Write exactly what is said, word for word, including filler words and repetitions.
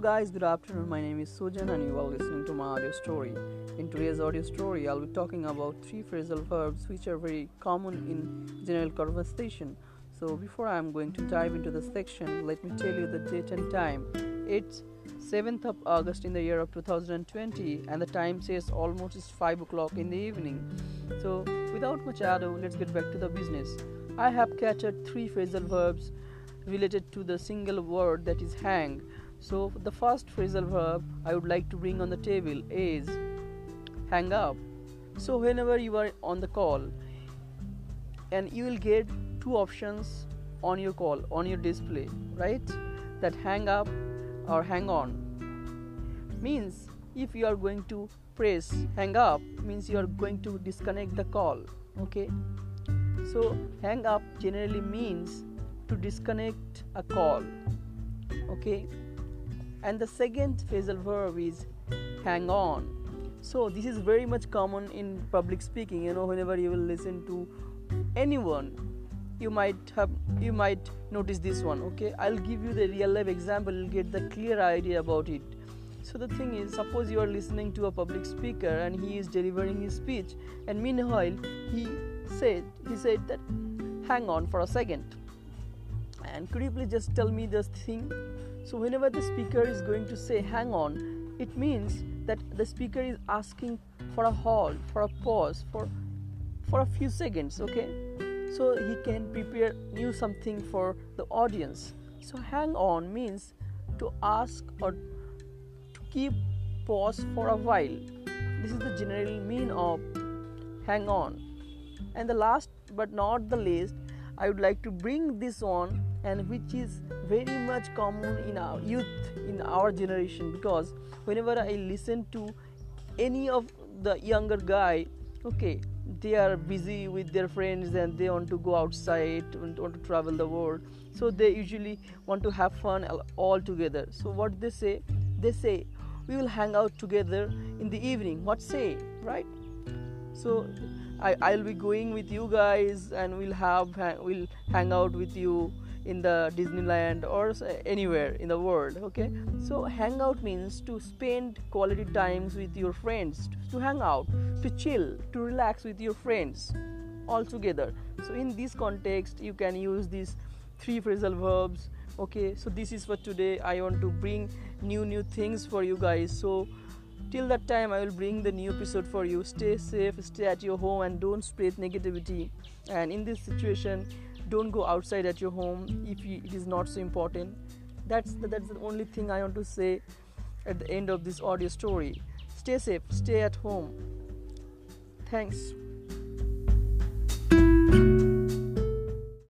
Hello guys, good afternoon. My name is Sujan and you are listening to my audio story. In today's audio story, I'll be talking about three phrasal verbs which are very common in general conversation. So before I'm going to dive into the section, let me tell you the date and time. It's seventh of August in the year of two thousand twenty and the time says almost five o'clock in the evening. So without much ado, let's get back to the business. I have captured three phrasal verbs related to the single word that is hang. So the first phrasal verb I would like to bring on the table is hang up. So whenever you are on the call and you will get two options on your call, on your display, right? That hang up or hang on. Means if you are going to press hang up, means you are going to disconnect the call, okay? So hang up generally means to disconnect a call, okay? And the second phrasal verb is hang on. So this is very much common in public speaking. You know, whenever you will listen to anyone, you might have you might notice this one, okay? I'll give you the real life example, you'll get the clear idea about it. So the thing is, suppose you are listening to a public speaker and he is delivering his speech, and meanwhile he said he said that hang on for a second. And could you please just tell me this thing? So whenever the speaker is going to say hang on, it means that the speaker is asking for a halt, for a pause, for for a few seconds, okay? So he can prepare new something for the audience. So hang on means to ask or to keep pause for a while. This is the general meaning of hang on. And the last but not the least, I would like to bring this on, and which is very much common in our youth, in our generation, because whenever I listen to any of the younger guy, okay, they are busy with their friends and they want to go outside and want to travel the world. So they usually want to have fun all together. So what they say? They say, we will hang out together in the evening. What say, right? So I, I'll be going with you guys and we'll have we'll hang out with you in the Disneyland or anywhere in the world, okay? So hang out means to spend quality times with your friends, to hang out, to chill, to relax with your friends all together. So in this context, you can use these three phrasal verbs, okay? So this is for today. I want to bring new new things for you guys. So till that time, I will bring the new episode for you. Stay safe, stay at your home, and don't spread negativity. And in this situation, don't go outside at your home if you, it is not so important. That's the, that's the only thing I want to say at the end of this audio story. Stay safe, stay at home. Thanks.